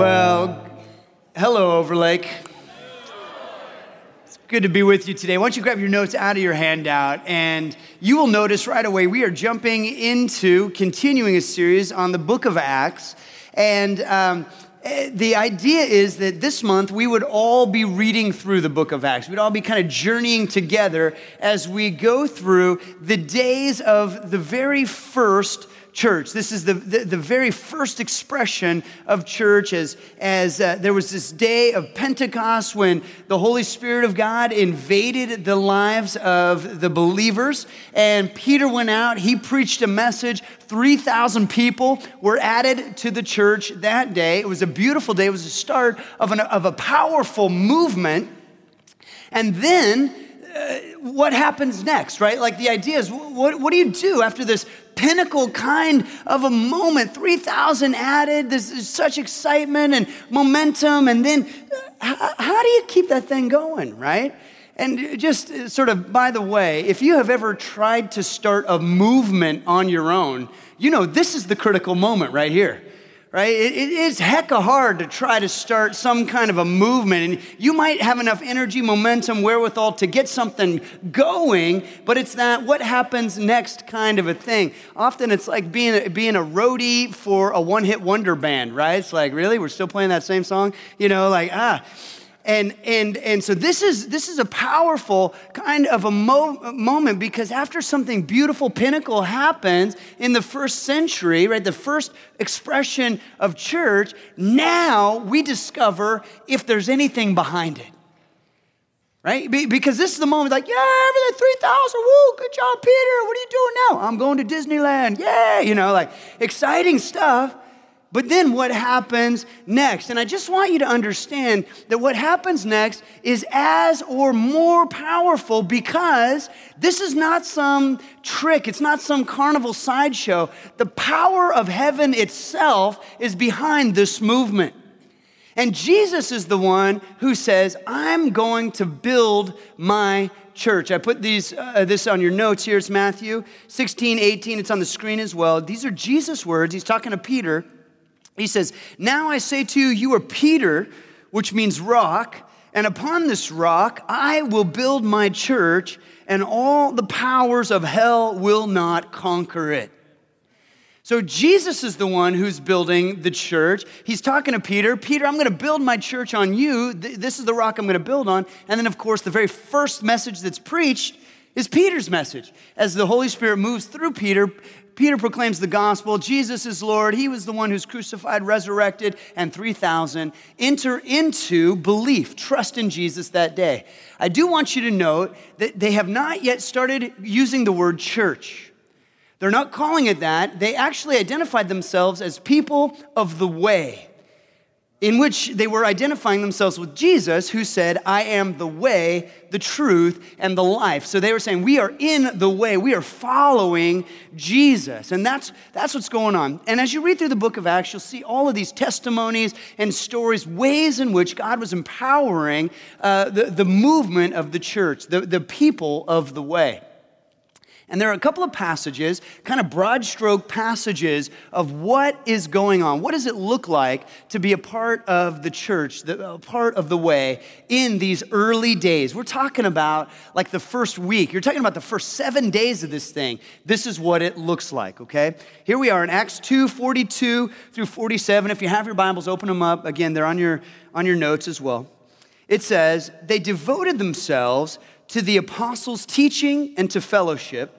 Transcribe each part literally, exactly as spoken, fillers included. Well, hello, Overlake. It's good to be with you today. Why don't you grab your notes out of your handout, and you will notice right away we are jumping into continuing a series on the book of Acts, and um, the idea is that this month we would all be reading through the book of Acts. We'd all be kind of journeying together as we go through the days of the very first church. This is the, the, the very first expression of church as, as uh, there was this day of Pentecost when the Holy Spirit of God invaded the lives of the believers. And Peter went out, he preached a message. three thousand people were added to the church that day. It was a beautiful day. It was the start of, an, of a powerful movement. And then uh, what happens next, right? Like the idea is, what, what do you do after this pinnacle kind of a moment? three thousand added, there's such excitement and momentum, and then how, how do you keep that thing going, right? And just sort of, by the way, if you have ever tried to start a movement on your own, you know this is the critical moment right here, right? It, it is hecka hard to try to start some kind of a movement, and you might have enough energy, momentum, wherewithal to get something going, but it's that what happens next kind of a thing. Often it's like being, being a roadie for a one-hit wonder band, right? It's like, really? We're still playing that same song? You know, like, ah... And and and so this is this is a powerful kind of a mo- moment because after something beautiful, pinnacle happens in the first century, right, the first expression of church, now we discover if there's anything behind it, right? Be- because this is the moment like, yeah, everything, three thousand, woo, good job, Peter, what are you doing now? I'm going to Disneyland, yeah, you know, like exciting stuff. But then what happens next? And I just want you to understand that what happens next is as or more powerful because this is not some trick. It's not some carnival sideshow. The power of heaven itself is behind this movement. And Jesus is the one who says, I'm going to build my church. I put these uh, this on your notes here. It's Matthew sixteen, eighteen. It's on the screen as well. These are Jesus' words. He's talking to Peter. He says, now I say to you, you are Peter, which means rock, and upon this rock I will build my church, and all the powers of hell will not conquer it. So Jesus is the one who's building the church. He's talking to Peter. Peter, I'm going to build my church on you. This is the rock I'm going to build on. And then, of course, the very first message that's preached is Peter's message. As the Holy Spirit moves through Peter, Peter proclaims the gospel. Jesus is Lord. He was the one who's crucified, resurrected, and three thousand enter into belief, trust in Jesus that day. I do want you to note that they have not yet started using the word church. They're not calling it that. They actually identified themselves as people of the way, in which they were identifying themselves with Jesus, who said, I am the way, the truth, and the life. So they were saying, we are in the way. We are following Jesus. And that's that's what's going on. And as you read through the book of Acts, you'll see all of these testimonies and stories, ways in which God was empowering uh, the, the movement of the church, the, the people of the way. And there are a couple of passages, kind of broad stroke passages of what is going on. What does it look like to be a part of the church, the, a part of the way in these early days? We're talking about like the first week. You're talking about the first seven days of this thing. This is what it looks like, okay? Here we are in Acts two, forty-two through forty-seven. If you have your Bibles, open them up. Again, they're on your, on your notes as well. It says, they devoted themselves to the apostles' teaching and to fellowship,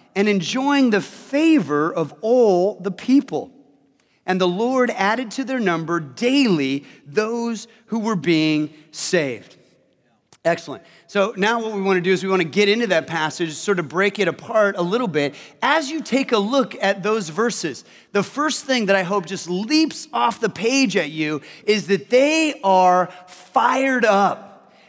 and enjoying the favor of all the people. And the Lord added to their number daily those who were being saved. Excellent. So now what we want to do is we want to get into that passage, sort of break it apart a little bit. As you take a look at those verses, the first thing that I hope just leaps off the page at you is that they are fired up.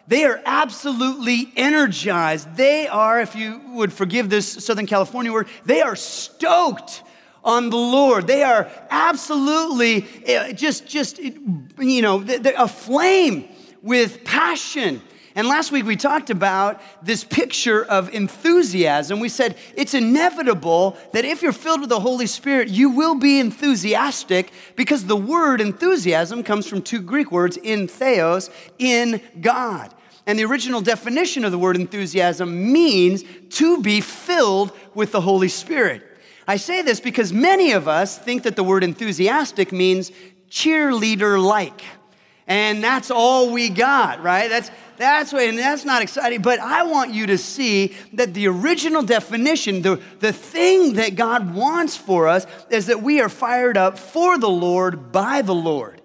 They are absolutely energized. They are, if you would forgive this Southern California word, they are stoked on the Lord. They are absolutely just, just you know, aflame with passion. And last week we talked about this picture of enthusiasm. We said it's inevitable that if you're filled with the Holy Spirit, you will be enthusiastic because the word enthusiasm comes from two Greek words, in theos, in God. And the original definition of the word enthusiasm means to be filled with the Holy Spirit. I say this because many of us think that the word enthusiastic means cheerleader-like. And that's all we got, right? That's that's what, and that's not exciting. But I want you to see that the original definition, the, the thing that God wants for us is that we are fired up for the Lord by the Lord,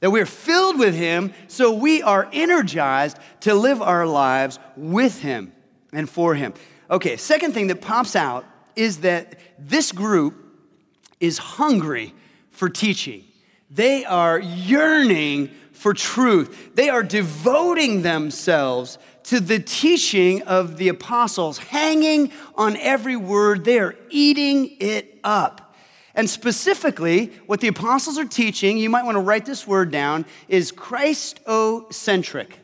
that we're filled with Him, so we are energized to live our lives with Him and for Him. Okay, second thing that pops out is that this group is hungry for teaching. They are yearning for truth. They are devoting themselves to the teaching of the apostles, hanging on every word. They are eating it up. And specifically, what the apostles are teaching, you might want to write this word down, is Christocentric.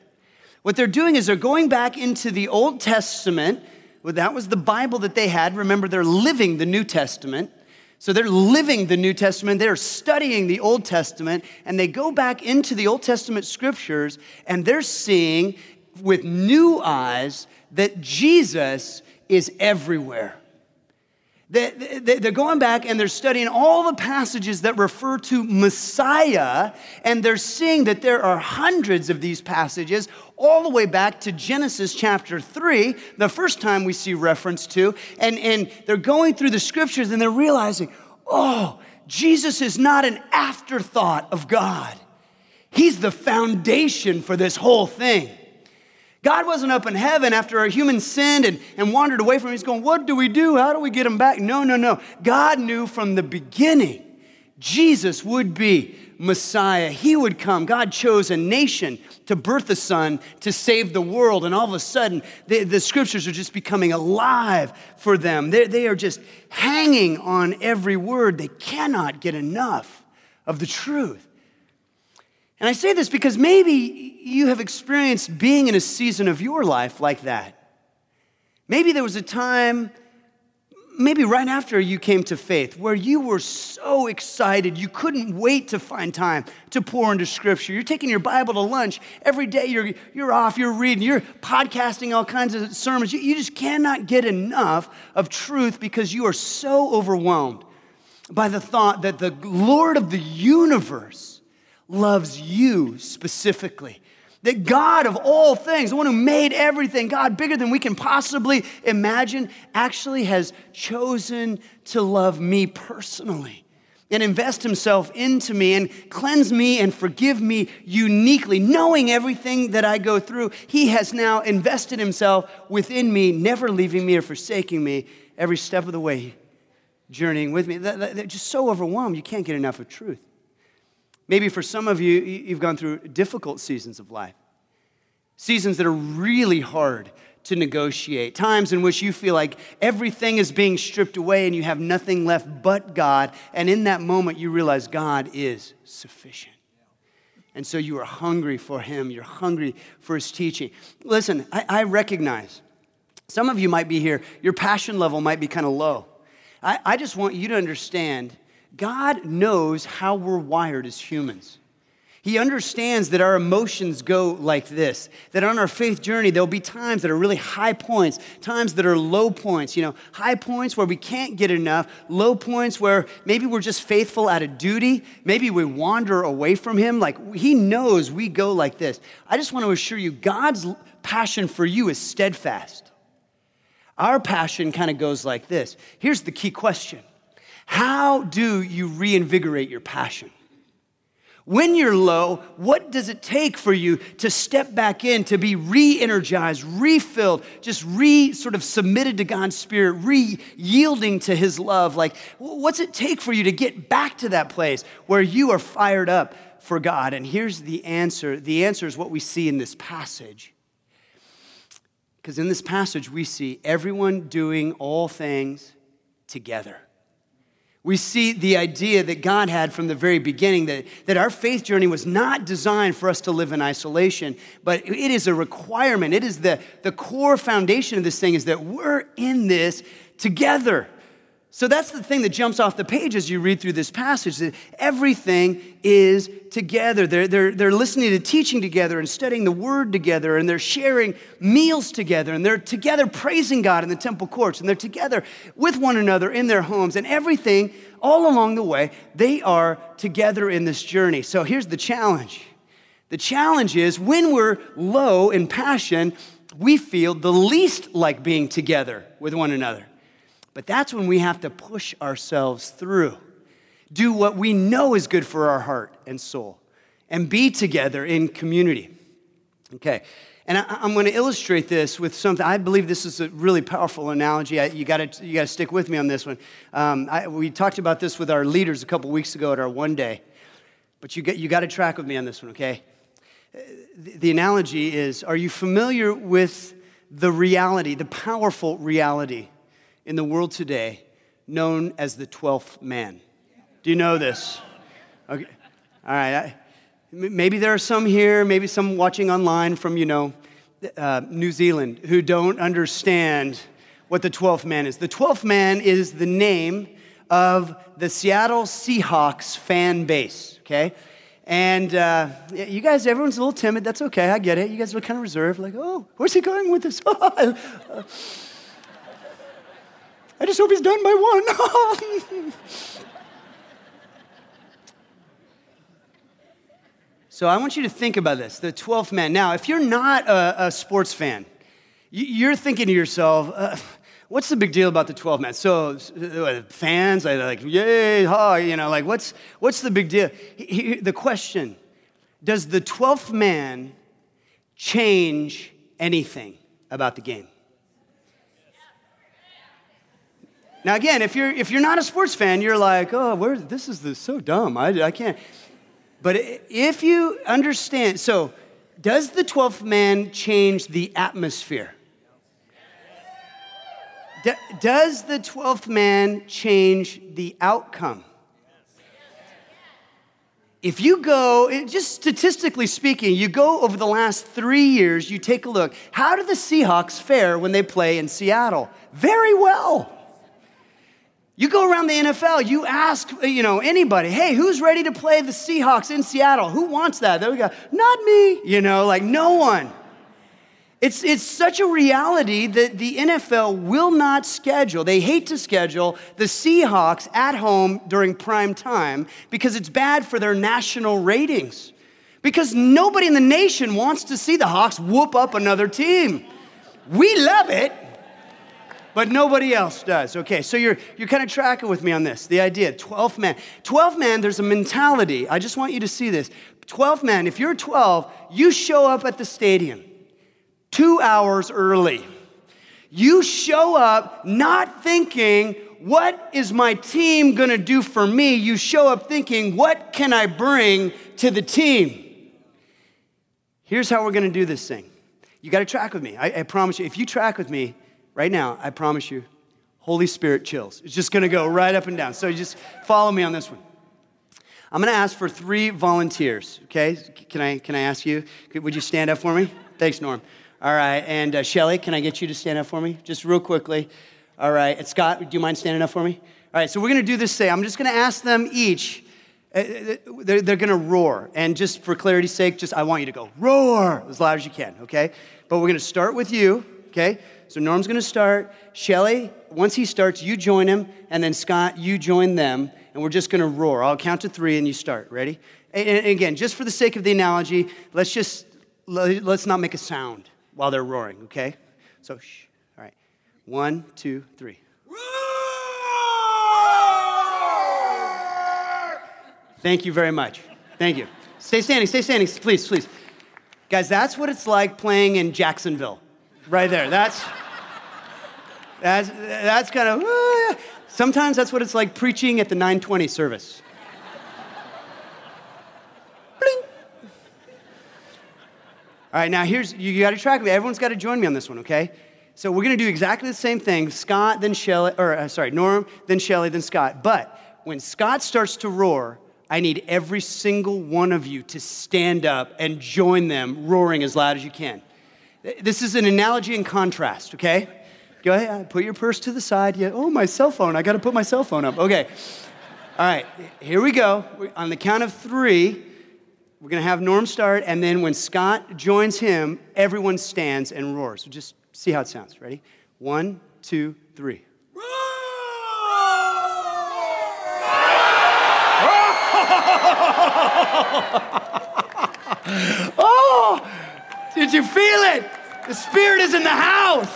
What they're doing is they're going back into the Old Testament. Well, that was the Bible that they had. Remember, they're living the New Testament. So they're living the New Testament, they're studying the Old Testament, and they go back into the Old Testament scriptures, and they're seeing with new eyes that Jesus is everywhere. They're going back and they're studying all the passages that refer to Messiah, and they're seeing that there are hundreds of these passages all the way back to Genesis chapter three, the first time we see reference to, and, and they're going through the scriptures and they're realizing, oh, Jesus is not an afterthought of God. He's the foundation for this whole thing. God wasn't up in heaven after our human sinned and, and wandered away from him. He's going, what do we do? How do we get him back? No, no, no. God knew from the beginning Jesus would be Messiah. He would come. God chose a nation to birth a son to save the world. And all of a sudden, the, the scriptures are just becoming alive for them. They, they are just hanging on every word. They cannot get enough of the truth. And I say this because maybe you have experienced being in a season of your life like that. Maybe there was a time, maybe right after you came to faith, where you were so excited you couldn't wait to find time to pour into Scripture. You're taking your Bible to lunch. Every day you're, you're off, you're reading, you're podcasting all kinds of sermons. You, you just cannot get enough of truth because you are so overwhelmed by the thought that the Lord of the universe loves you specifically. That God of all things, the one who made everything, God bigger than we can possibly imagine, actually has chosen to love me personally and invest himself into me and cleanse me and forgive me uniquely. Knowing everything that I go through, he has now invested himself within me, never leaving me or forsaking me every step of the way, journeying with me. They're just so overwhelmed, you can't get enough of truth. Maybe for some of you, you've gone through difficult seasons of life, seasons that are really hard to negotiate, times in which you feel like everything is being stripped away and you have nothing left but God, and in that moment you realize God is sufficient. And so you are hungry for him, you're hungry for his teaching. Listen, I, I recognize some of you might be here, your passion level might be kind of low. I, I just want you to understand God knows how we're wired as humans. He understands that our emotions go like this, that on our faith journey, there'll be times that are really high points, times that are low points, you know, high points where we can't get enough, low points where maybe we're just faithful out of duty, maybe we wander away from him. Like, he knows we go like this. I just want to assure you, God's passion for you is steadfast. Our passion kind of goes like this. Here's the key question. How do you reinvigorate your passion? When you're low, what does it take for you to step back in, to be re-energized, refilled, just re sort of submitted to God's Spirit, re-yielding to His love? Like, what's it take for you to get back to that place where you are fired up for God? And here's the answer. The answer is what we see in this passage. Because in this passage, we see everyone doing all things together. We see the idea that God had from the very beginning that, that our faith journey was not designed for us to live in isolation, but it is a requirement. It is the, the core foundation of this thing is that we're in this together. So that's the thing that jumps off the page as you read through this passage, that everything is together. They're, they're, they're listening to teaching together and studying the word together, and they're sharing meals together, and they're together praising God in the temple courts, and they're together with one another in their homes, and everything all along the way, they are together in this journey. So here's the challenge. The challenge is when we're low in passion, we feel the least like being together with one another. But that's when we have to push ourselves through, do what we know is good for our heart and soul, and be together in community. Okay, and I, I'm going to illustrate this with something. I believe this is a really powerful analogy. I, you got to you got to stick with me on this one. Um, I, we talked about this with our leaders a couple weeks ago at our one day, but you got you got to track with me on this one. Okay, the, the analogy is: are you familiar with the reality, the powerful reality in the world today known as the twelfth man? Do you know this? Okay. All right. I, maybe there are some here, maybe some watching online from, you know, uh, New Zealand who don't understand what the twelfth man is. The twelfth man is the name of the Seattle Seahawks fan base, okay? And uh, you guys, everyone's a little timid. That's okay. I get it. You guys are kind of reserved, like, oh, where's he going with this? I just hope he's done by one. So I want you to think about this, the twelfth man. Now, if you're not a, a sports fan, you're thinking to yourself, uh, what's the big deal about the twelfth man? So uh, fans are like, yay, ha, you know, like what's what's the big deal? He, he, the question, does the twelfth man change anything about the game? Now again, if you're if you're not a sports fan, you're like, oh, where this is this, so dumb. I, I can't. But if you understand, so does the twelfth man change the atmosphere? D- does the twelfth man change the outcome? If you go, just statistically speaking, you go over the last three years, you take a look. How do the Seahawks fare when they play in Seattle? Very well. You go around the N F L, you ask, you know, anybody, hey, who's ready to play the Seahawks in Seattle? Who wants that? There we go. Not me. You know, like no one. It's it's such a reality that the N F L will not schedule. They hate to schedule the Seahawks at home during prime time because it's bad for their national ratings. Because nobody in the nation wants to see the Hawks whoop up another team. We love it. But nobody else does. Okay, so you're you're kind of tracking with me on this. The idea, twelfth man. twelfth man, there's a mentality. I just want you to see this. twelfth man, if you're twelve, you show up at the stadium two hours early. You show up not thinking, what is my team going to do for me? You show up thinking, what can I bring to the team? Here's how we're going to do this thing. You got to track with me. I, I promise you, if you track with me, right now, I promise you, Holy Spirit chills. It's just going to go right up and down. So just follow me on this one. I'm going to ask for three volunteers, okay? Can I can I ask you? Would you stand up for me? Thanks, Norm. All right, and uh, Shelly, can I get you to stand up for me? Just real quickly. All right, and Scott, do you mind standing up for me? All right, so we're going to do this thing. I'm just going to ask them each. Uh, they're they're going to roar. And just for clarity's sake, just I want you to go roar as loud as you can, okay? But we're going to start with you, okay? So Norm's going to start. Shelly, once he starts, you join him. And then Scott, you join them. And we're just going to roar. I'll count to three and you start. Ready? And again, just for the sake of the analogy, let's just, let's not make a sound while they're roaring, okay? So, shh. All right. One, two, three. Roar! Thank you very much. Thank you. Stay standing, stay standing, please, please. Guys, that's what it's like playing in Jacksonville, right there. That's, that's, that's kind of, uh, sometimes that's what it's like preaching at the nine twenty service. Bling. All right, now here's, you got to track me. Everyone's got to join me on this one, okay? So we're going to do exactly the same thing. Scott, then Shelley, or uh, sorry, Norm, then Shelley, then Scott. But when Scott starts to roar, I need every single one of you to stand up and join them roaring as loud as you can. This is an analogy and contrast, okay? Go ahead, put your purse to the side. Yeah. Oh, my cell phone. I got to put my cell phone up. Okay. All right, here we go. On the count of three, we're going to have Norm start, and then when Scott joins him, everyone stands and roars. So just see how it sounds. Ready? One, two, three. Oh, did you feel it? The Spirit is in the house.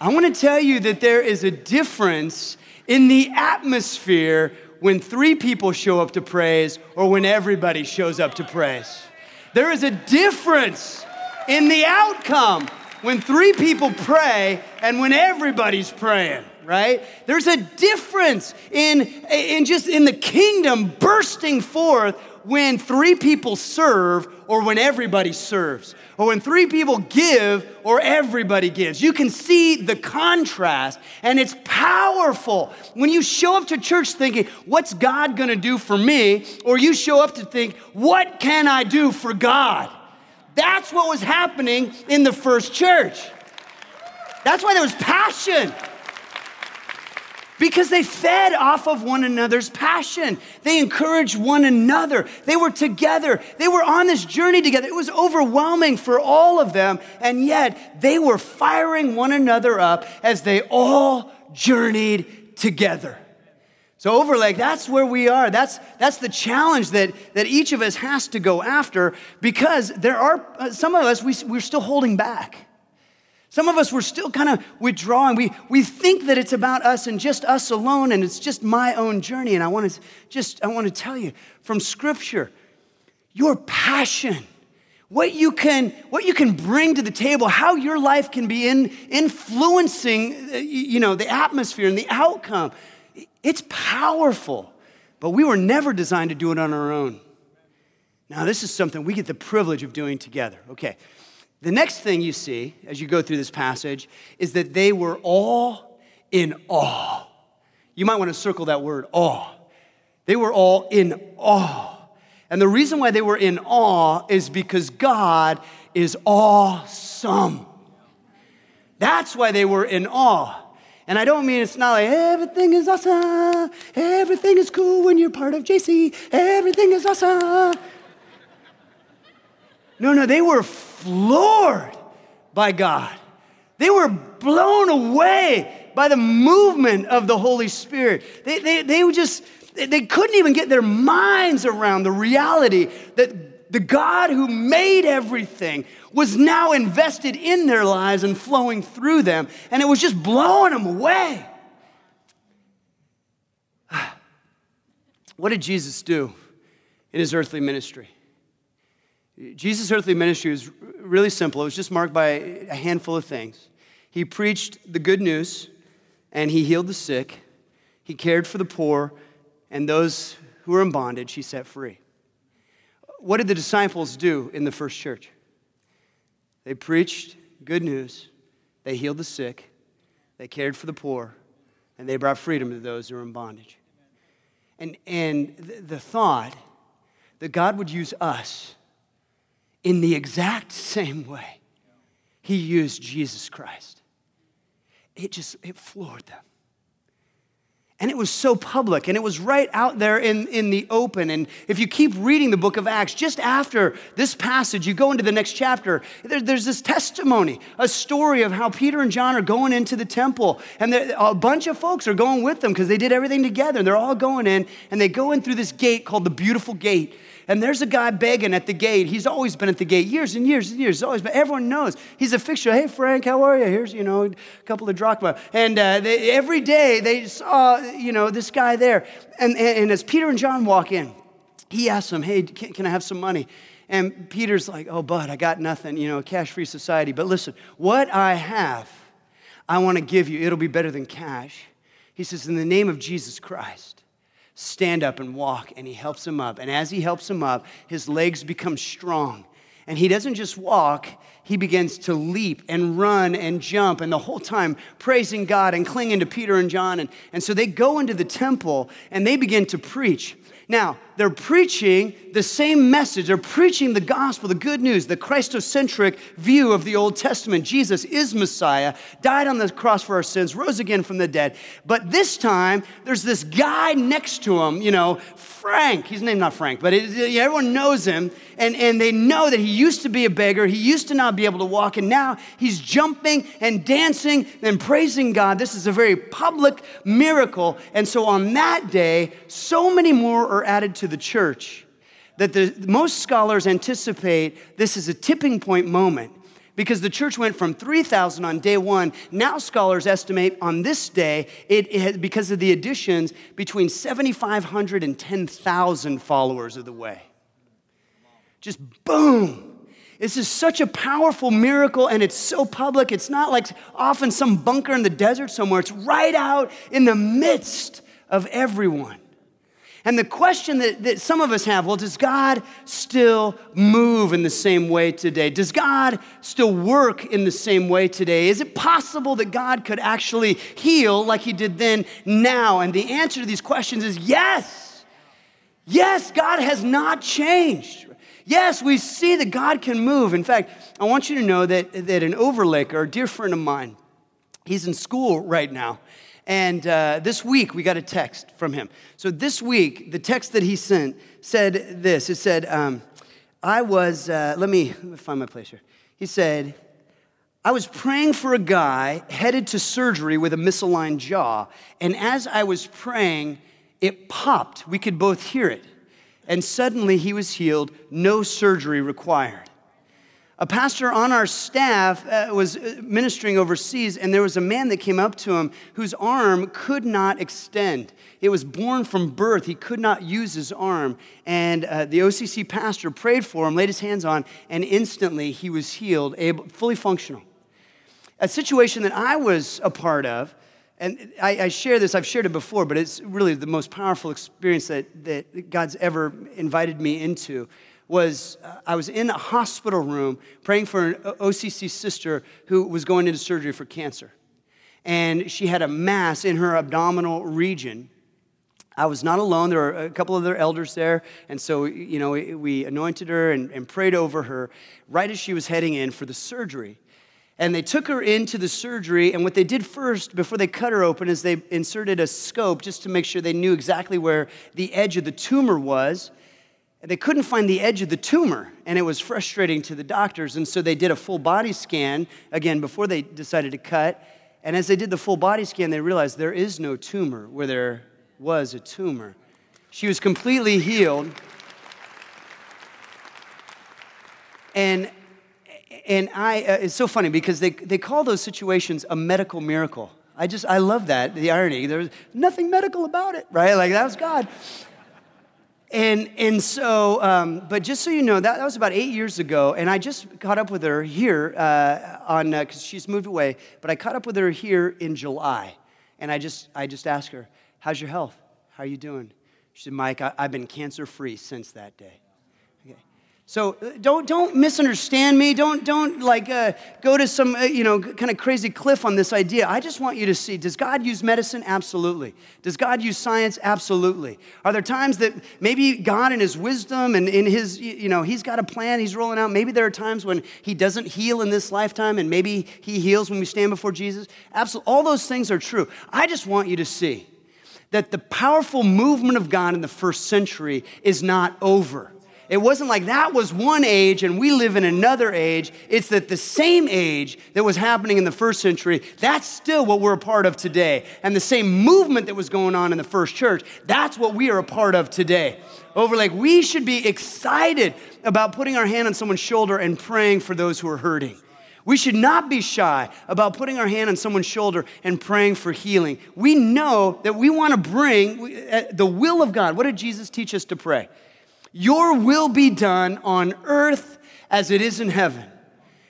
I want to tell you that there is a difference in the atmosphere when three people show up to praise or when everybody shows up to praise. There is a difference in the outcome when three people pray and when everybody's praying. Right? There's a difference in, in just in the kingdom bursting forth when three people serve or when everybody serves, or when three people give or everybody gives. You can see the contrast, and it's powerful. When you show up to church thinking, what's God going to do for me? Or you show up to think, what can I do for God? That's what was happening in the first church. That's why there was passion. Because they fed off of one another's passion. They encouraged one another. They were together. They were on this journey together. It was overwhelming for all of them, and yet they were firing one another up as they all journeyed together. So Overlake, that's where we are. That's that's the challenge that, that each of us has to go after, because there are, uh, some of us, we, we're still holding back. Some of us, we're still kind of withdrawing. We we think that it's about us and just us alone, and it's just my own journey. And I want to just I want to tell you from Scripture, your passion, what you can what you can bring to the table, how your life can be in, influencing, you know, the atmosphere and the outcome. It's powerful, but we were never designed to do it on our own. Now, this is something we get the privilege of doing together. Okay. The next thing you see as you go through this passage is that they were all in awe. You might want to circle that word, awe. They were all in awe. And the reason why they were in awe is because God is awesome. That's why they were in awe. And I don't mean it's not like everything is awesome, everything is cool when you're part of J C, everything is awesome. No, no, they were floored by God. They were blown away by the movement of the Holy Spirit. They, they, they were just, they couldn't even get their minds around the reality that the God who made everything was now invested in their lives and flowing through them, and it was just blowing them away. What did Jesus do in his earthly ministry? Jesus' earthly ministry was really simple. It was just marked by a handful of things. He preached the good news, and he healed the sick. He cared for the poor, and those who were in bondage, he set free. What did the disciples do in the first church? They preached good news, they healed the sick, they cared for the poor, and they brought freedom to those who were in bondage. And, and the thought that God would use us in the exact same way he used Jesus Christ, it just, it floored them. And it was so public, and it was right out there in, in the open. And if you keep reading the book of Acts, just after this passage, you go into the next chapter, there, there's this testimony, a story of how Peter and John are going into the temple. And there, a bunch of folks are going with them because they did everything together. And they're all going in, and they go in through this gate called the Beautiful Gate. And there's a guy begging at the gate. He's always been at the gate years and years and years. He's always been. Everyone knows. He's a fixture. Hey, Frank, how are you? Here's, you know, a couple of drachma. And uh, they, every day they saw, you know, this guy there. And, and, and as Peter and John walk in, he asks them, hey, can, can I have some money? And Peter's like, oh, bud, I got nothing, you know, cash-free society. But listen, what I have, I want to give you. It'll be better than cash. He says, in the name of Jesus Christ, stand up and walk. And he helps him up. And as he helps him up, his legs become strong. And he doesn't just walk, he begins to leap and run and jump, and the whole time praising God and clinging to Peter and John. And, and so they go into the temple and they begin to preach. Now, they're preaching the same message. They're preaching the gospel, the good news, the Christocentric view of the Old Testament. Jesus is Messiah, died on the cross for our sins, rose again from the dead. But this time, there's this guy next to him, you know, Frank. His name's not Frank, but it, everyone knows him. And, and they know that he used to be a beggar. He used to not be able to walk. And now he's jumping and dancing and praising God. This is a very public miracle. And so on that day, so many more are added to the church that the most scholars anticipate this is a tipping point moment, because the church went from three thousand on day one. Now scholars estimate on this day, it, it because of the additions, between seventy-five hundred and ten thousand followers of the way. Just boom. This is such a powerful miracle, and it's so public. It's not like off in some bunker in the desert somewhere. It's right out in the midst of everyone. And the question that, that some of us have, well, does God still move in the same way today? Does God still work in the same way today? Is it possible that God could actually heal like he did then, now? And the answer to these questions is yes. Yes, God has not changed. Yes, we see that God can move. In fact, I want you to know that, that an Overlaker, a dear friend of mine, he's in school right now. And uh, this week, we got a text from him. So this week, the text that he sent said this. It said, um, I was, uh, let, me, let me find my place here. He said, I was praying for a guy headed to surgery with a misaligned jaw. And as I was praying, it popped. We could both hear it. And suddenly he was healed, no surgery required. A pastor on our staff uh, was ministering overseas, and there was a man that came up to him whose arm could not extend. It was born from birth. He could not use his arm. And uh, the O C C pastor prayed for him, laid his hands on, and instantly he was healed, able, fully functional. A situation that I was a part of, and I, I share this, I've shared it before, but it's really the most powerful experience that, that God's ever invited me into, was uh, I was in a hospital room praying for an O C C sister who was going into surgery for cancer. And she had a mass in her abdominal region. I was not alone. There were a couple of other elders there. And so, you know, we, we anointed her and, and prayed over her right as she was heading in for the surgery. And they took her into the surgery, and what they did first before they cut her open is they inserted a scope just to make sure they knew exactly where the edge of the tumor was. They couldn't find the edge of the tumor, and it was frustrating to the doctors, and so they did a full body scan, again, before they decided to cut, and as they did the full body scan, they realized there is no tumor where there was a tumor. She was completely healed, and and I, uh, it's so funny because they, they call those situations a medical miracle. I just, I love that, the irony. There was nothing medical about it, right? Like, that was God. And and so, um, but just so you know, that, that was about eight years ago, and I just caught up with her here uh, on, because uh, she's moved away, but I caught up with her here in July, and I just I just asked her, how's your health? How are you doing? She said, Mike, I, I've been cancer-free since that day. Okay. So don't don't misunderstand me. Don't, don't like, uh, go to some, uh, you know, kind of crazy cliff on this idea. I just want you to see, does God use medicine? Absolutely. Does God use science? Absolutely. Are there times that maybe God in his wisdom and in his, you know, he's got a plan he's rolling out. Maybe there are times when he doesn't heal in this lifetime, and maybe he heals when we stand before Jesus. Absolutely. All those things are true. I just want you to see that the powerful movement of God in the first century is not over. It wasn't like that was one age and we live in another age. It's that the same age that was happening in the first century, that's still what we're a part of today. And the same movement that was going on in the first church, that's what we are a part of today. Overlake, we should be excited about putting our hand on someone's shoulder and praying for those who are hurting. We should not be shy about putting our hand on someone's shoulder and praying for healing. We know that we want to bring the will of God. What did Jesus teach us to pray? Your will be done on earth as it is in heaven.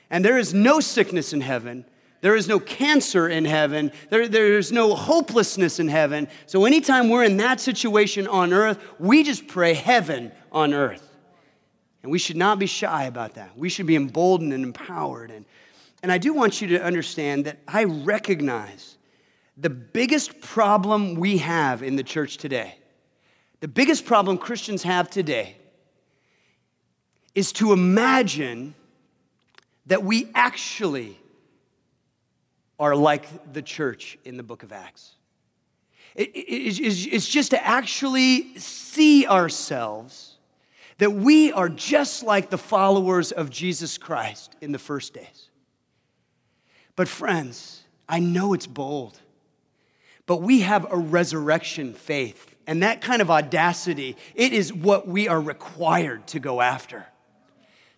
And there is no sickness in heaven. There is no cancer in heaven. There, there is no hopelessness in heaven. So anytime we're in that situation on earth, we just pray heaven on earth. And we should not be shy about that. We should be emboldened and empowered. And, and I do want you to understand that I recognize the biggest problem we have in the church today, the biggest problem Christians have today, is to imagine that we actually are like the church in the book of Acts. It, it, it's, it's just to actually see ourselves that we are just like the followers of Jesus Christ in the first days. But friends, I know it's bold, but we have a resurrection faith, and that kind of audacity, it is what we are required to go after.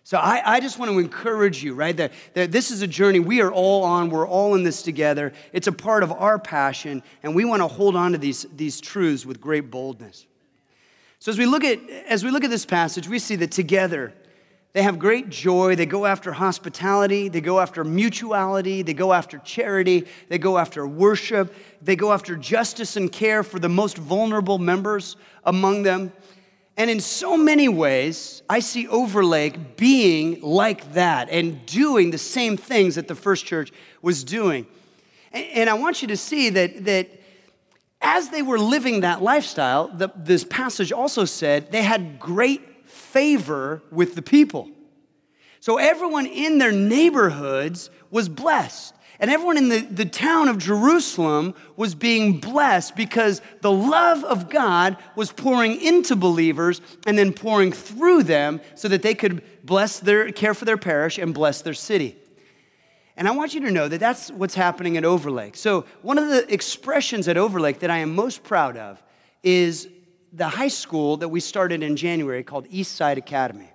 So I, I just want to encourage you, right, that, that this is a journey we are all on. We're all in this together. It's a part of our passion, and we want to hold on to these, these truths with great boldness. So as we look at as we look at this passage, we see that together they have great joy. They go after hospitality. They go after mutuality. They go after charity. They go after worship. They go after justice and care for the most vulnerable members among them. And in so many ways, I see Overlake being like that and doing the same things that the first church was doing. And, and I want you to see that that. As they were living that lifestyle, the, this passage also said they had great favor with the people. So everyone in their neighborhoods was blessed. And everyone in the, the town of Jerusalem was being blessed because the love of God was pouring into believers and then pouring through them so that they could bless their care for their parish and bless their city. And I want you to know that that's what's happening at Overlake. So one of the expressions at Overlake that I am most proud of is the high school that we started in January called Eastside Academy.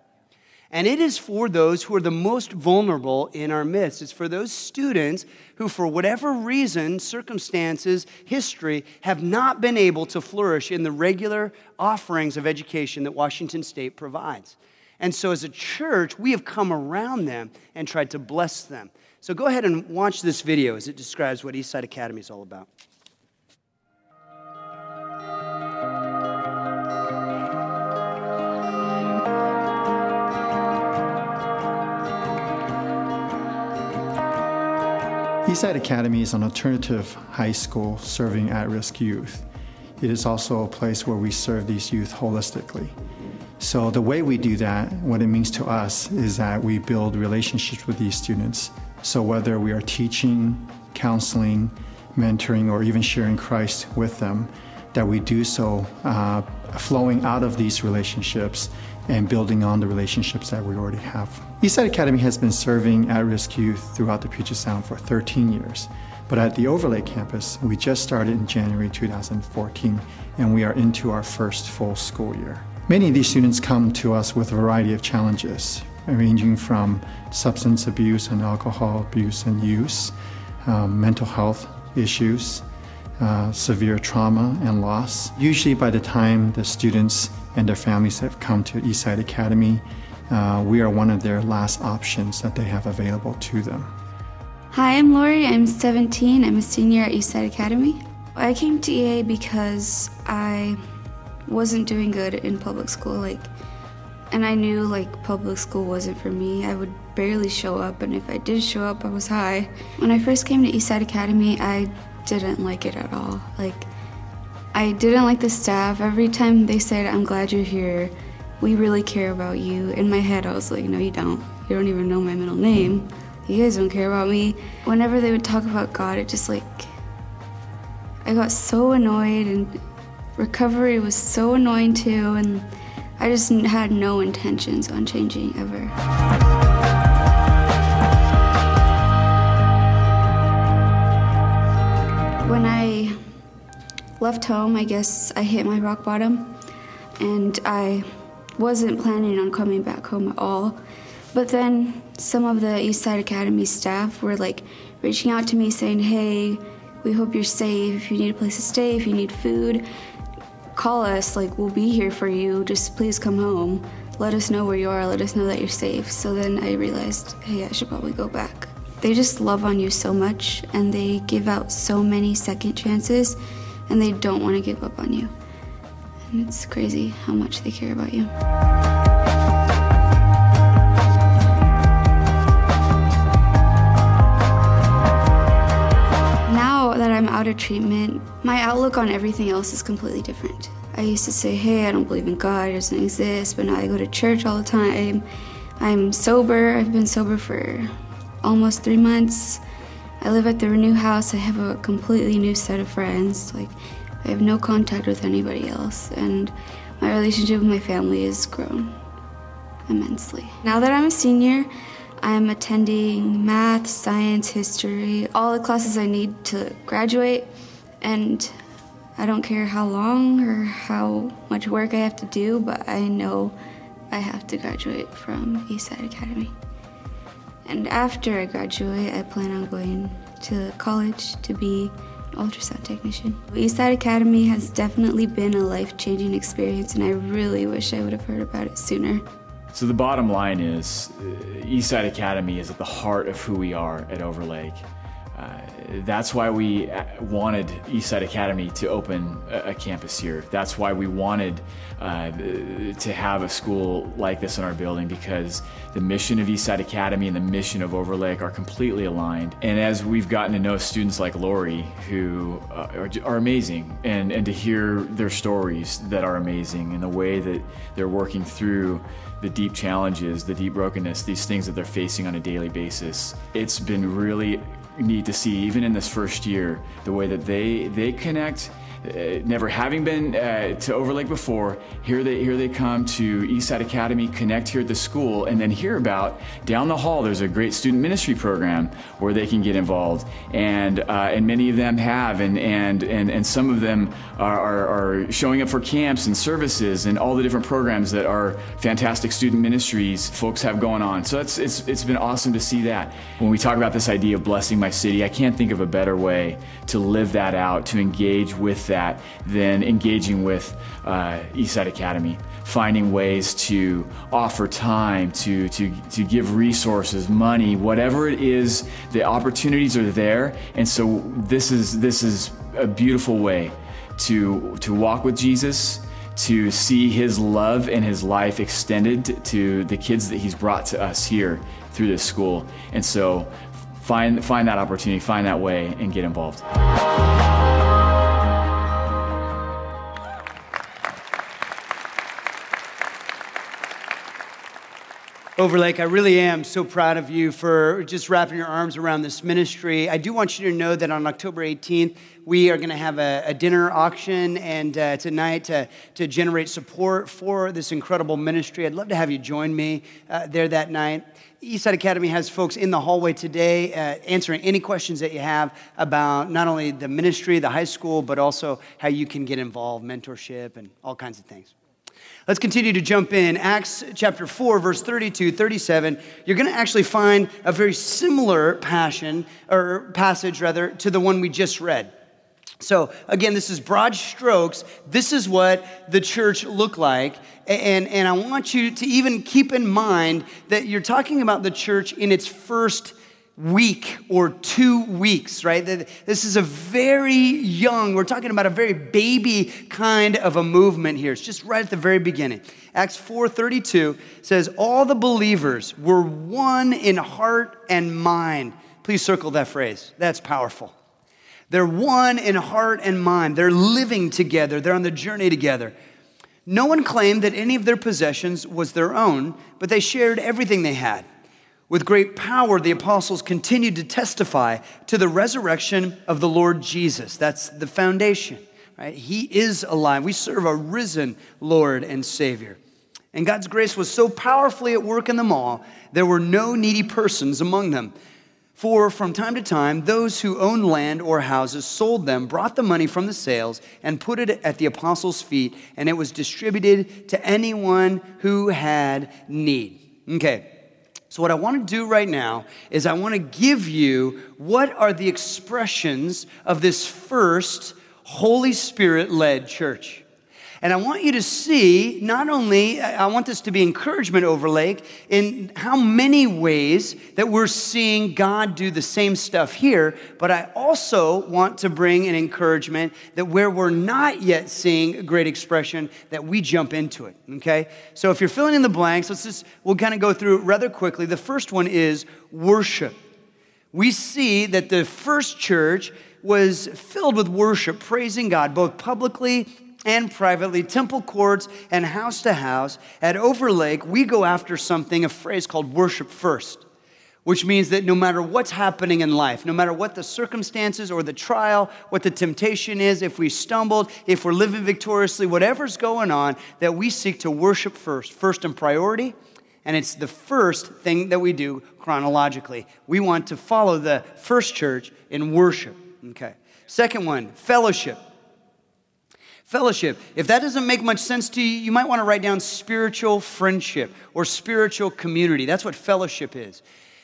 And it is for those who are the most vulnerable in our midst. It's for those students who, for whatever reason, circumstances, history, have not been able to flourish in the regular offerings of education that Washington State provides. And so as a church, we have come around them and tried to bless them. So go ahead and watch this video as it describes what Eastside Academy is all about. Eastside Academy is an alternative high school serving at-risk youth. It is also a place where we serve these youth holistically. So the way we do that, what it means to us, is that we build relationships with these students. So whether we are teaching, counseling, mentoring, or even sharing Christ with them, that we do so uh, flowing out of these relationships and building on the relationships that we already have. Eastside Academy has been serving at-risk youth throughout the Puget Sound for thirteen years. But at the Overlake campus, we just started in January two thousand fourteen, and we are into our first full school year. Many of these students come to us with a variety of challenges, ranging from substance abuse and alcohol abuse and use, um, mental health issues, uh, severe trauma and loss. Usually by the time the students and their families have come to Eastside Academy, uh, we are one of their last options that they have available to them. Hi, I'm Lori. I'm seventeen. I'm a senior at Eastside Academy. I came to E A because I wasn't doing good in public school, like, and I knew like public school wasn't for me. I would barely show up, and if I did show up, I was high. When I first came to Eastside Academy, I didn't like it at all. Like, I didn't like the staff. Every time they said, "I'm glad you're here, we really care about you," in my head I was like, "No, you don't. You don't even know my middle name. You guys don't care about me." Whenever they would talk about God, it just like, I got so annoyed, and recovery was so annoying too, and I just had no intentions on changing ever. When I left home, I guess I hit my rock bottom, and I wasn't planning on coming back home at all. But then some of the Eastside Academy staff were like reaching out to me saying, hey, we hope you're safe. If you need a place to stay, if you need food, call us. Like, we'll be here for you. Just please come home. Let us know where you are. Let us know that you're safe. So then I realized, hey, I should probably go back. They just love on you so much, and they give out so many second chances, and they don't want to give up on you. And it's crazy how much they care about you. Out of treatment, my outlook on everything else is completely different. I used to say, hey, I don't believe in God, it doesn't exist, but now I go to church all the time. I'm sober, I've been sober for almost three months. I live at the new house, I have a completely new set of friends. Like, I have no contact with anybody else, and my relationship with my family has grown immensely. Now that I'm a senior, I'm attending math, science, history, all the classes I need to graduate, and I don't care how long or how much work I have to do, but I know I have to graduate from Eastside Academy. And after I graduate, I plan on going to college to be an ultrasound technician. Eastside Academy has definitely been a life-changing experience, and I really wish I would have heard about it sooner. So the bottom line is, Eastside Academy is at the heart of who we are at Overlake. Uh, that's why we wanted Eastside Academy to open a, a campus here. That's why we wanted uh, to have a school like this in our building, because the mission of Eastside Academy and the mission of Overlake are completely aligned. And as we've gotten to know students like Lori, who uh, are, are amazing, and, and to hear their stories that are amazing and the way that they're working through the deep challenges, the deep brokenness, these things that they're facing on a daily basis, it's been really neat to see, even in this first year, the way that they they connect. Uh, never having been uh, to Overlake before, here they here they come to Eastside Academy, connect here at the school, and then hear about down the hall there's a great student ministry program where they can get involved, and uh, and many of them have, and and and, and some of them are, are, are showing up for camps and services and all the different programs that our fantastic student ministries folks have going on. So it's it's it's been awesome to see that. When we talk about this idea of blessing my city, I can't think of a better way to live that out, to engage with that than engaging with uh, Eastside Academy, finding ways to offer time, to, to, to give resources, money, whatever it is, the opportunities are there. And so this is, this is a beautiful way to, to walk with Jesus, to see his love and his life extended to the kids that he's brought to us here through this school. And so find, find that opportunity, find that way, and get involved. Overlake, I really am so proud of you for just wrapping your arms around this ministry. I do want you to know that on October eighteenth, we are going to have a, a dinner auction, and uh, tonight to, to generate support for this incredible ministry. I'd love to have you join me uh, there that night. Eastside Academy has folks in the hallway today uh, answering any questions that you have about not only the ministry, the high school, but also how you can get involved, mentorship, and all kinds of things. Let's continue to jump in. Acts chapter four, verse thirty-two, thirty-seven. You're going to actually find a very similar passion, or passage rather, to the one we just read. So again, this is broad strokes. This is what the church looked like. And, and I want you to even keep in mind that you're talking about the church in its first week or two weeks, right? This is a very young, we're talking about a very baby kind of a movement here. It's just right at the very beginning. Acts four thirty-two says, all the believers were one in heart and mind. Please circle that phrase. That's powerful. They're one in heart and mind. They're living together. They're on the journey together. No one claimed that any of their possessions was their own, but they shared everything they had. With great power, the apostles continued to testify to the resurrection of the Lord Jesus. That's the foundation, right? He is alive. We serve a risen Lord and Savior. And God's grace was so powerfully at work in them all, there were no needy persons among them. For from time to time, those who owned land or houses sold them, brought the money from the sales, and put it at the apostles' feet, and it was distributed to anyone who had need. Okay, so what I want to do right now is I want to give you what are the expressions of this first Holy Spirit-led church. And I want you to see, not only, I want this to be encouragement, Overlake, in how many ways that we're seeing God do the same stuff here, but I also want to bring an encouragement that where we're not yet seeing a great expression, that we jump into it, okay? So if you're filling in the blanks, let's just, we'll kind of go through it rather quickly. The first one is worship. We see that the first church was filled with worship, praising God, both publicly and privately, temple courts and house to house. At Overlake, we go after something, a phrase called worship first, which means that no matter what's happening in life, no matter what the circumstances or the trial, what the temptation is, if we stumbled, if we're living victoriously, whatever's going on, that we seek to worship first, first in priority, and it's the first thing that we do chronologically. We want to follow the first church in worship, okay? Second one, fellowship. Fellowship. If that doesn't make much sense to you, you might want to write down spiritual friendship or spiritual community. That's what fellowship is.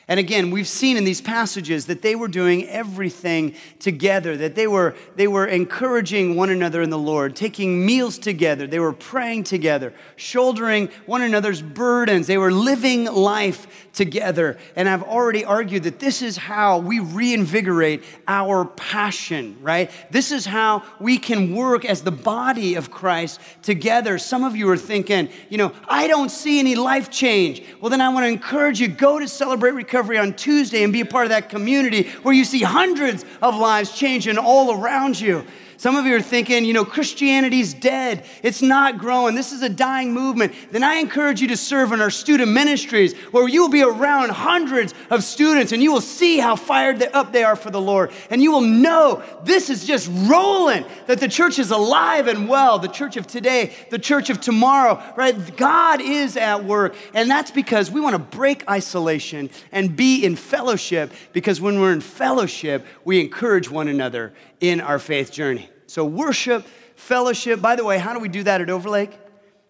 And again, we've seen in these passages that they were doing everything together, that they were, they were encouraging one another in the Lord, taking meals together, they were praying together, shouldering one another's burdens, they were living life together. And I've already argued that this is how we reinvigorate our passion, right? This is how we can work as the body of Christ together. Some of you are thinking, you know, I don't see any life change. Well, then I want to encourage you, go to Celebrate Recovery on Tuesday and be a part of that community where you see hundreds of lives changing all around you. Some of you are thinking, you know, Christianity's dead. It's not growing. This is a dying movement. Then I encourage you to serve in our student ministries where you will be around hundreds of students and you will see how fired up they are for the Lord. And you will know this is just rolling, that the church is alive and well, the church of today, the church of tomorrow, right? God is at work. And that's because we want to break isolation and be in fellowship, because when we're in fellowship, we encourage one another in our faith journey. So worship, fellowship. By the way, how do we do that at Overlake?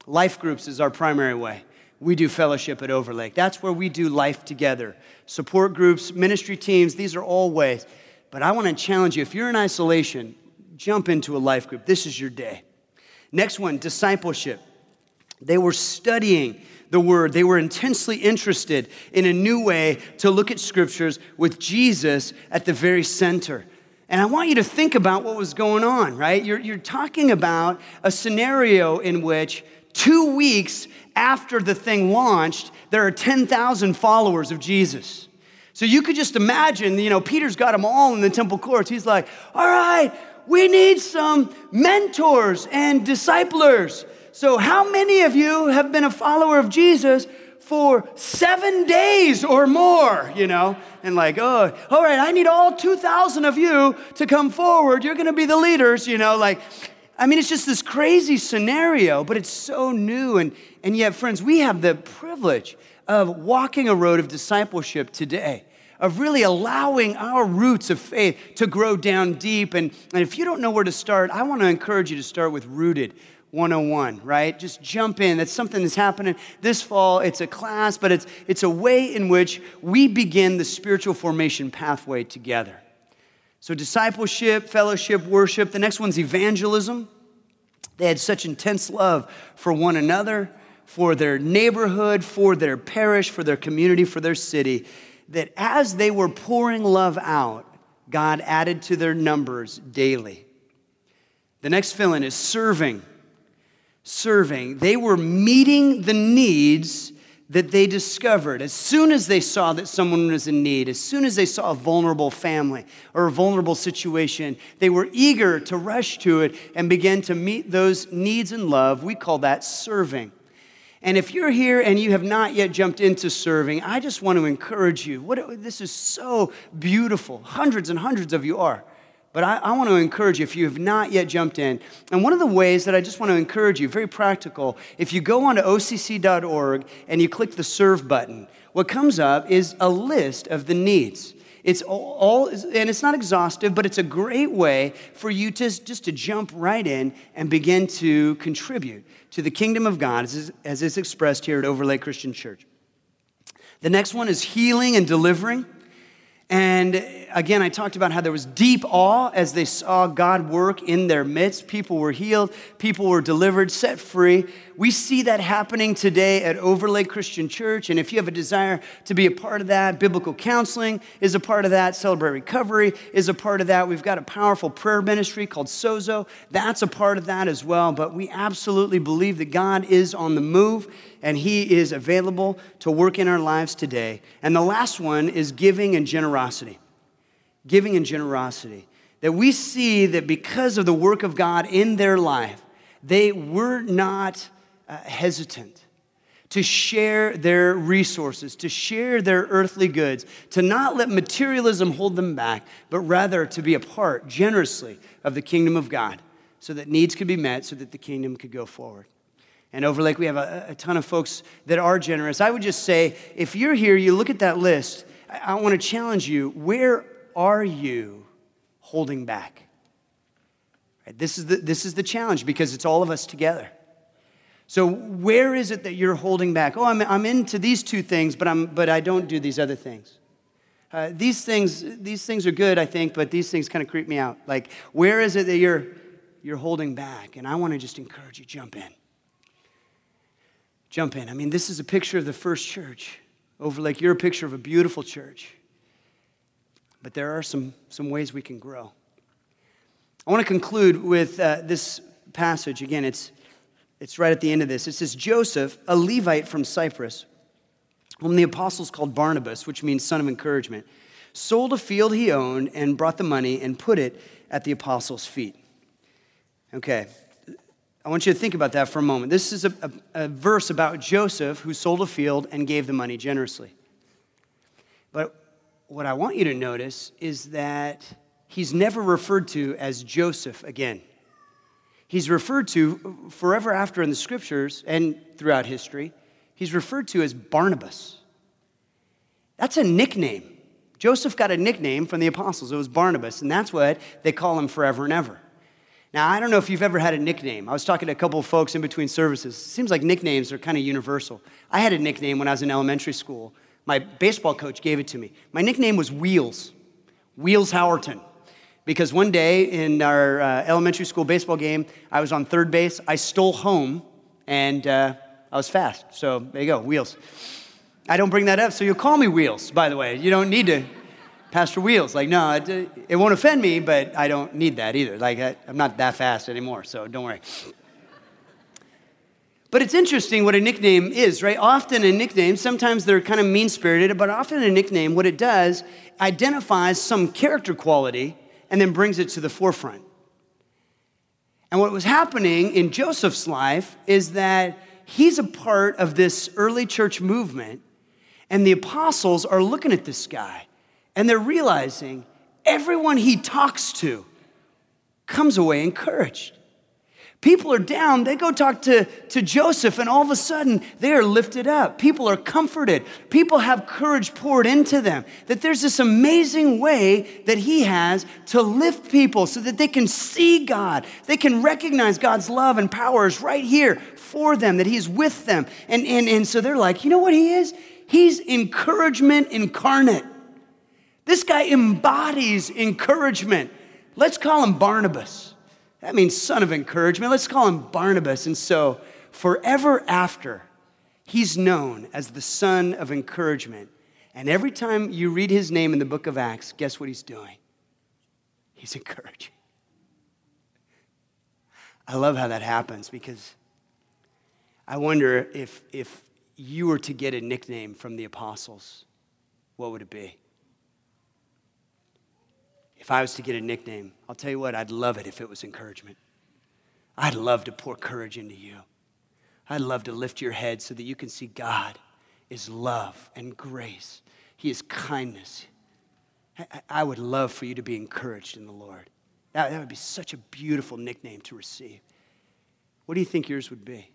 Life groups is our primary way. We do fellowship at Overlake. That's where we do life together. Support groups, ministry teams, these are all ways. But I want to challenge you, if you're in isolation, jump into a life group. This is your day. Next one, discipleship. They were studying the word. They were intensely interested in a new way to look at scriptures with Jesus at the very center. And I want you to think about what was going on, right? You're, you're talking about a scenario in which two weeks after the thing launched, there are ten thousand followers of Jesus. So you could just imagine, you know, Peter's got them all in the temple courts. He's like, all right, we need some mentors and disciplers. So how many of you have been a follower of Jesus for seven days or more, you know, and like, oh, all right, I need all two thousand of you to come forward. You're going to be the leaders, you know, like, I mean, it's just this crazy scenario, but it's so new. And, and yet, friends, we have the privilege of walking a road of discipleship today, of really allowing our roots of faith to grow down deep. And, and if you don't know where to start, I want to encourage you to start with Rooted one oh one, right? Just jump in. That's something that's happening this fall. It's a class, but it's it's a way in which we begin the spiritual formation pathway together. So discipleship, fellowship, worship. The next one's evangelism. They had such intense love for one another, for their neighborhood, for their parish, for their community, for their city, that as they were pouring love out, God added to their numbers daily. The next fill-in is serving. Serving. They were meeting the needs that they discovered. As soon as they saw that someone was in need, as soon as they saw a vulnerable family or a vulnerable situation, they were eager to rush to it and begin to meet those needs in love. We call that serving. And if you're here and you have not yet jumped into serving, I just want to encourage you. What, this is so beautiful. Hundreds and hundreds of you are. But I, I want to encourage you, if you have not yet jumped in, and one of the ways that I just want to encourage you, very practical, if you go onto O C C dot org and you click the serve button, what comes up is a list of the needs. It's all, all, and it's not exhaustive, but it's a great way for you to just to jump right in and begin to contribute to the kingdom of God as, as it's expressed here at Overlake Christian Church. The next one is healing and delivering. And again, I talked about how there was deep awe as they saw God work in their midst. People were healed. People were delivered, set free. We see that happening today at Overlake Christian Church. And if you have a desire to be a part of that, biblical counseling is a part of that. Celebrate Recovery is a part of that. We've got a powerful prayer ministry called Sozo. That's a part of that as well. But we absolutely believe that God is on the move, and he is available to work in our lives today. And the last one is giving and generosity. Giving and generosity. That we see that because of the work of God in their life, they were not uh, hesitant to share their resources, to share their earthly goods, to not let materialism hold them back, but rather to be a part generously of the kingdom of God so that needs could be met, so that the kingdom could go forward. And Overlake, we have a, a ton of folks that are generous. I would just say, if you're here, you look at that list, I, I want to challenge you, where are you holding back? Right, this is the, this is the challenge, because it's all of us together. So where is it that you're holding back? Oh, I'm, I'm into these two things, but, I'm, but I don't do these other things. Uh, these things. These things are good, I think, but these things kind of creep me out. Like, where is it that you're, you're holding back? And I want to just encourage you, jump in. Jump in. I mean, this is a picture of the first church. Overlake, you're a picture of a beautiful church. But there are some, some ways we can grow. I want to conclude with uh, this passage. Again, it's, it's right at the end of this. It says, Joseph, a Levite from Cyprus, whom the apostles called Barnabas, which means son of encouragement, sold a field he owned and brought the money and put it at the apostles' feet. Okay. I want you to think about that for a moment. This is a, a, a verse about Joseph who sold a field and gave the money generously. But what I want you to notice is that he's never referred to as Joseph again. He's referred to forever after in the scriptures and throughout history, he's referred to as Barnabas. That's a nickname. Joseph got a nickname from the apostles. It was Barnabas, and that's what they call him forever and ever. Now, I don't know if you've ever had a nickname. I was talking to a couple of folks in between services. It seems like nicknames are kind of universal. I had a nickname when I was in elementary school. My baseball coach gave it to me. My nickname was Wheels, Wheels Howerton, because one day in our uh, elementary school baseball game, I was on third base. I stole home, and uh, I was fast. So there you go, Wheels. I don't bring that up, so you'll call me Wheels, by the way. You don't need to. Pastor Wheels, like, no, it, it won't offend me, but I don't need that either. Like, I, I'm not that fast anymore, so don't worry. But it's interesting what a nickname is, right? Often a nickname, sometimes they're kind of mean-spirited, but often a nickname, what it does, identifies some character quality and then brings it to the forefront. And what was happening in Joseph's life is that he's a part of this early church movement, and the apostles are looking at this guy. And they're realizing everyone he talks to comes away encouraged. People are down. They go talk to, to Joseph, and all of a sudden, they are lifted up. People are comforted. People have courage poured into them. That there's this amazing way that he has to lift people so that they can see God. They can recognize God's love and power is right here for them, that he's with them. And, and, and so they're like, you know what he is? He's encouragement incarnate. This guy embodies encouragement. Let's call him Barnabas. That means son of encouragement. Let's call him Barnabas. And so forever after, he's known as the son of encouragement. And every time you read his name in the book of Acts, guess what he's doing? He's encouraging. I love how that happens, because I wonder if, if you were to get a nickname from the apostles, what would it be? If I was to get a nickname, I'll tell you what, I'd love it if it was encouragement. I'd love to pour courage into you. I'd love to lift your head so that you can see God is love and grace. He is kindness. I would love for you to be encouraged in the Lord. That, that would be such a beautiful nickname to receive. What do you think yours would be?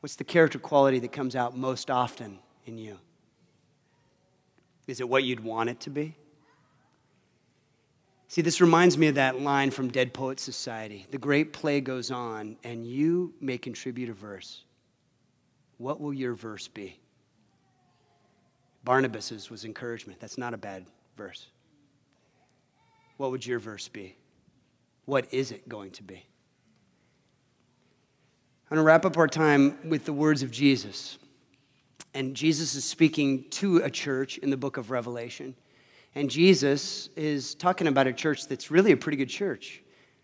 What's the character quality that comes out most often in you? Is it what you'd want it to be? See, this reminds me of that line from Dead Poets Society. The great play goes on, and you may contribute a verse. What will your verse be? Barnabas's was encouragement. That's not a bad verse. What would your verse be? What is it going to be? I'm going to wrap up our time with the words of Jesus. And Jesus is speaking to a church in the book of Revelation. And Jesus is talking about a church that's really a pretty good church.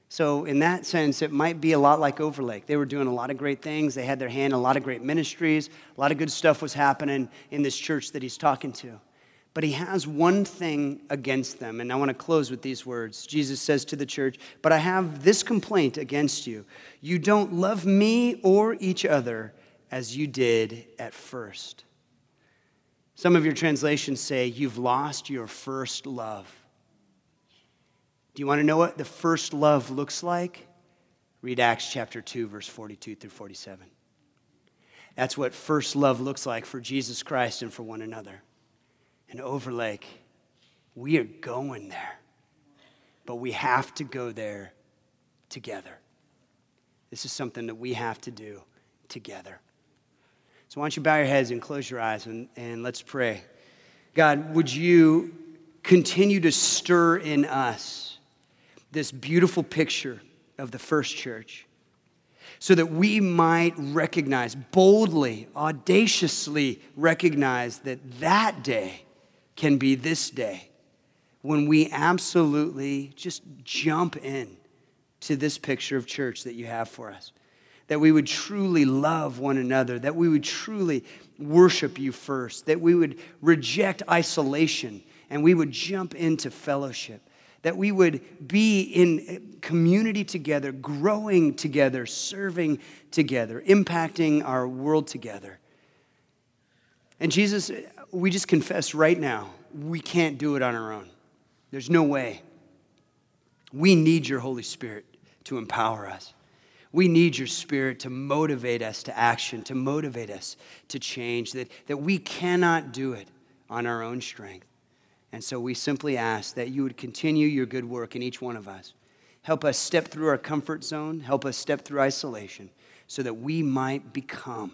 So in that sense, it might be a lot like Overlake. They were doing a lot of great things. They had their hand in a lot of great ministries. A lot of good stuff was happening in this church that he's talking to. But he has one thing against them, and I want to close with these words. Jesus says to the church, "But I have this complaint against you. You don't love me or each other as you did at first." Some of your translations say, "You've lost your first love." Do you want to know what the first love looks like? Read Acts chapter two, verse forty-two through forty-seven. That's what first love looks like for Jesus Christ and for one another. And Overlake, we are going there, but we have to go there together. This is something that we have to do together. So why don't you bow your heads and close your eyes and, and let's pray. God, would you continue to stir in us this beautiful picture of the first church so that we might recognize, boldly, audaciously recognize that that day can be this day when we absolutely just jump in to this picture of church that you have for us. That we would truly love one another, that we would truly worship you first, that we would reject isolation and we would jump into fellowship, that we would be in community together, growing together, serving together, impacting our world together. And Jesus, we just confess right now, we can't do it on our own. There's no way. We need your Holy Spirit to empower us. We need your Spirit to motivate us to action, to motivate us to change, that, that we cannot do it on our own strength. And so we simply ask that you would continue your good work in each one of us. Help us step through our comfort zone. Help us step through isolation so that we might become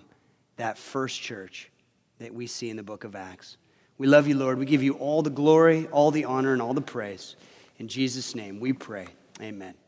that first church that we see in the book of Acts. We love you, Lord. We give you all the glory, all the honor, and all the praise. In Jesus' name we pray. Amen.